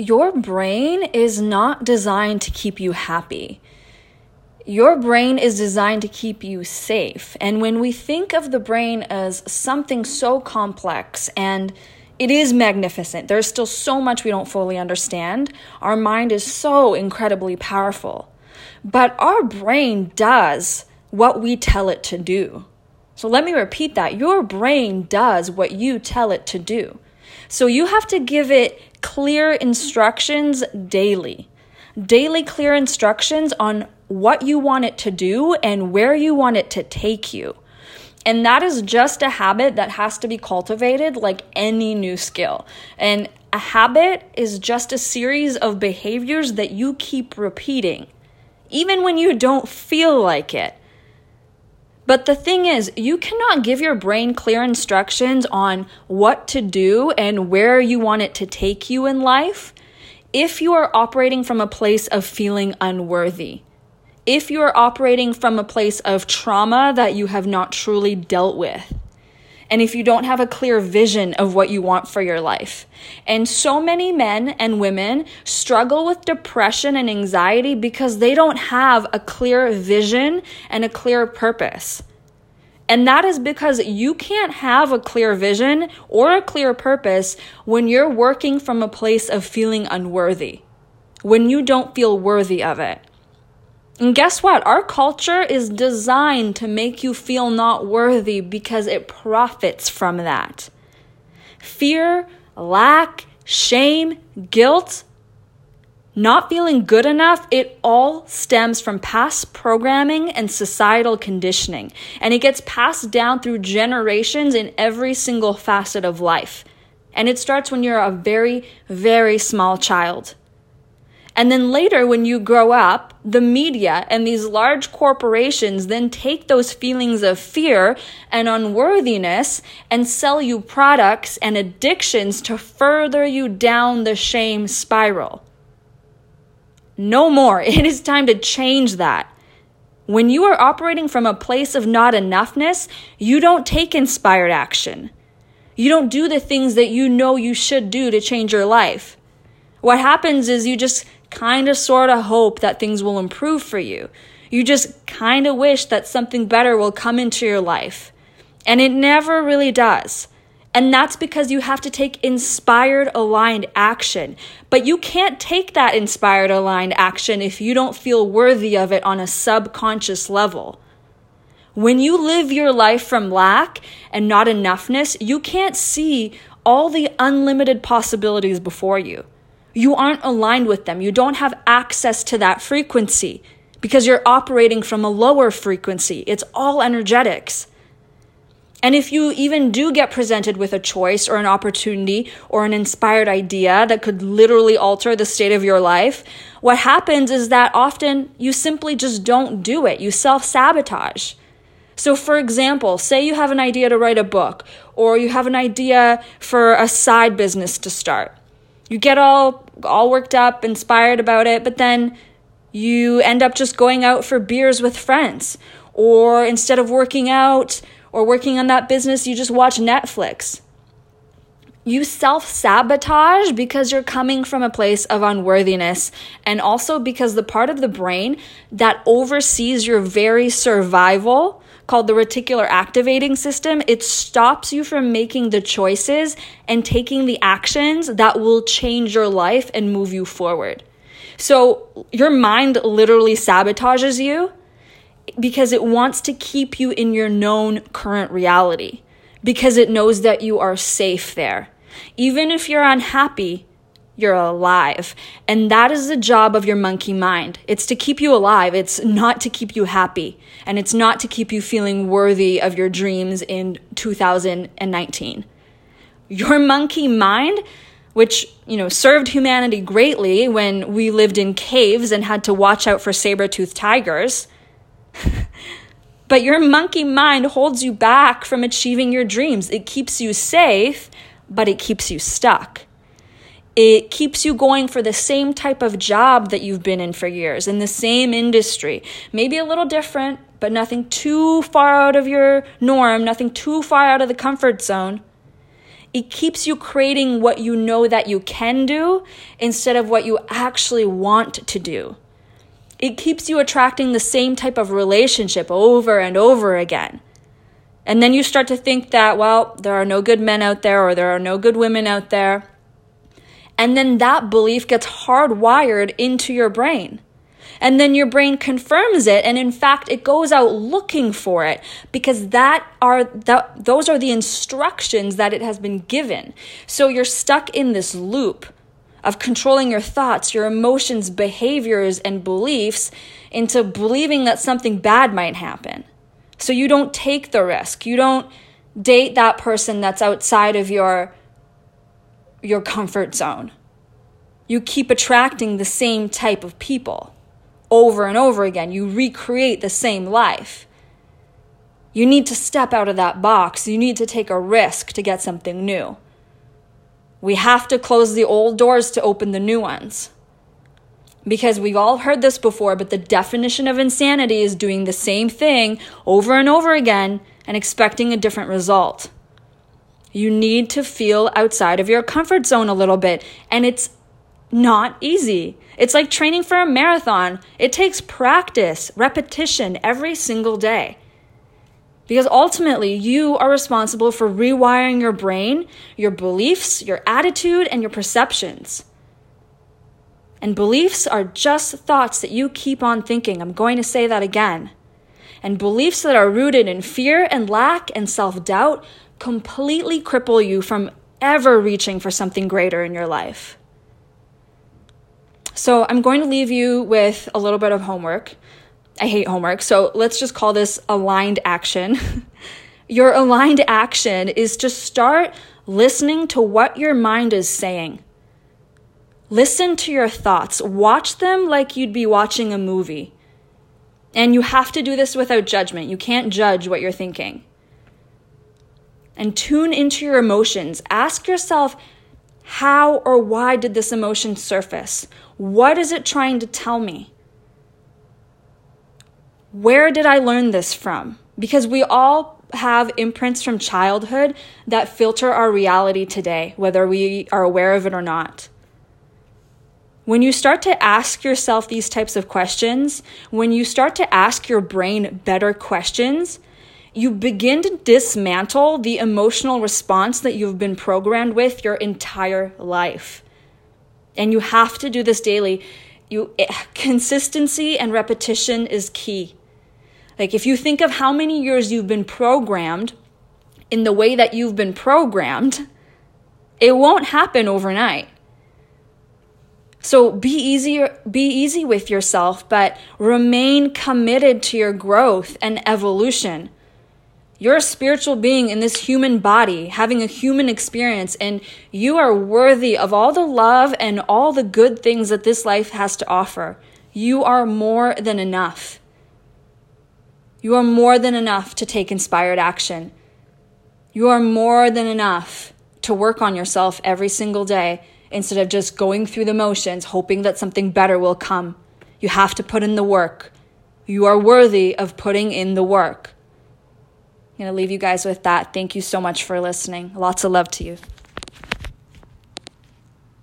your brain is not designed to keep you happy. Your brain is designed to keep you safe. And when we think of the brain as something so complex, and it is magnificent, there's still so much we don't fully understand. Our mind is so incredibly powerful. But our brain does what we tell it to do. So let me repeat that. Your brain does what you tell it to do. So you have to give it clear instructions daily. Daily clear instructions on what you want it to do and where you want it to take you. And that is just a habit that has to be cultivated like any new skill. And a habit is just a series of behaviors that you keep repeating, even when you don't feel like it. But the thing is, you cannot give your brain clear instructions on what to do and where you want it to take you in life if you are operating from a place of feeling unworthy. If you are operating from a place of trauma that you have not truly dealt with, and if you don't have a clear vision of what you want for your life. And so many men and women struggle with depression and anxiety because they don't have a clear vision and a clear purpose. And that is because you can't have a clear vision or a clear purpose when you're working from a place of feeling unworthy, when you don't feel worthy of it. And guess what? Our culture is designed to make you feel not worthy because it profits from that. Fear, lack, shame, guilt, not feeling good enough, it all stems from past programming and societal conditioning. And it gets passed down through generations in every single facet of life. And it starts when you're a very, very small child. And then later, when you grow up, the media and these large corporations then take those feelings of fear and unworthiness and sell you products and addictions to further you down the shame spiral. No more. It is time to change that. When you are operating from a place of not enoughness, you don't take inspired action. You don't do the things that you know you should do to change your life. What happens is you just kind of sort of hope that things will improve for you. You just kind of wish that something better will come into your life. And it never really does. And that's because you have to take inspired, aligned action. But you can't take that inspired, aligned action if you don't feel worthy of it on a subconscious level. When you live your life from lack and not enoughness, you can't see all the unlimited possibilities before you. You aren't aligned with them. You don't have access to that frequency because you're operating from a lower frequency. It's all energetics. And if you even do get presented with a choice or an opportunity or an inspired idea that could literally alter the state of your life, what happens is that often you simply just don't do it. You self-sabotage. So for example, say you have an idea to write a book or you have an idea for a side business to start. You get all worked up, inspired about it, but then you end up just going out for beers with friends. Or instead of working out or working on that business, you just watch Netflix. You self-sabotage because you're coming from a place of unworthiness, and also because the part of the brain that oversees your very survival, called the reticular activating system, it stops you from making the choices and taking the actions that will change your life and move you forward. So your mind literally sabotages you because it wants to keep you in your known current reality, because it knows that you are safe there. Even if you're unhappy, you're alive. And that is the job of your monkey mind. It's to keep you alive. It's not to keep you happy. And it's not to keep you feeling worthy of your dreams in 2019. Your monkey mind, which, served humanity greatly when we lived in caves and had to watch out for saber-toothed tigers. But your monkey mind holds you back from achieving your dreams. It keeps you safe, but it keeps you stuck. It keeps you going for the same type of job that you've been in for years, in the same industry. Maybe a little different, but nothing too far out of your norm, nothing too far out of the comfort zone. It keeps you creating what you know that you can do instead of what you actually want to do. It keeps you attracting the same type of relationship over and over again. And then you start to think that, well, there are no good men out there or there are no good women out there. And then that belief gets hardwired into your brain. And then your brain confirms it. And in fact, it goes out looking for it because those are the instructions that it has been given. So you're stuck in this loop of controlling your thoughts, your emotions, behaviors, and beliefs into believing that something bad might happen. So you don't take the risk. You don't date that person that's outside of your comfort zone. You keep attracting the same type of people over and over again. You recreate the same life. You need to step out of that box. You need to take a risk to get something new. We have to close the old doors to open the new ones. Because we've all heard this before, but the definition of insanity is doing the same thing over and over again and expecting a different result. You need to feel outside of your comfort zone a little bit, and it's not easy. It's like training for a marathon. It takes practice, repetition every single day. Because ultimately, you are responsible for rewiring your brain, your beliefs, your attitude, and your perceptions. And beliefs are just thoughts that you keep on thinking. I'm going to say that again. And beliefs that are rooted in fear and lack and self-doubt completely cripple you from ever reaching for something greater in your life. So I'm going to leave you with a little bit of homework. I hate homework, so let's just call this aligned action. Your aligned action is to start listening to what your mind is saying. Listen to your thoughts. Watch them like you'd be watching a movie. And you have to do this without judgment. You can't judge what you're thinking. And tune into your emotions. Ask yourself, how or why did this emotion surface? What is it trying to tell me? Where did I learn this from? Because we all have imprints from childhood that filter our reality today, whether we are aware of it or not. When you start to ask yourself these types of questions, when you start to ask your brain better questions, you begin to dismantle the emotional response that you've been programmed with your entire life. And you have to do this daily. Consistency and repetition is key. Like if you think of how many years you've been programmed in the way that you've been programmed, it won't happen overnight. So be easy with yourself, but remain committed to your growth and evolution. You're a spiritual being in this human body, having a human experience, and you are worthy of all the love and all the good things that this life has to offer. You are more than enough. You are more than enough to take inspired action. You are more than enough to work on yourself every single day. Instead of just going through the motions, hoping that something better will come. You have to put in the work. You are worthy of putting in the work. I'm going to leave you guys with that. Thank you so much for listening. Lots of love to you.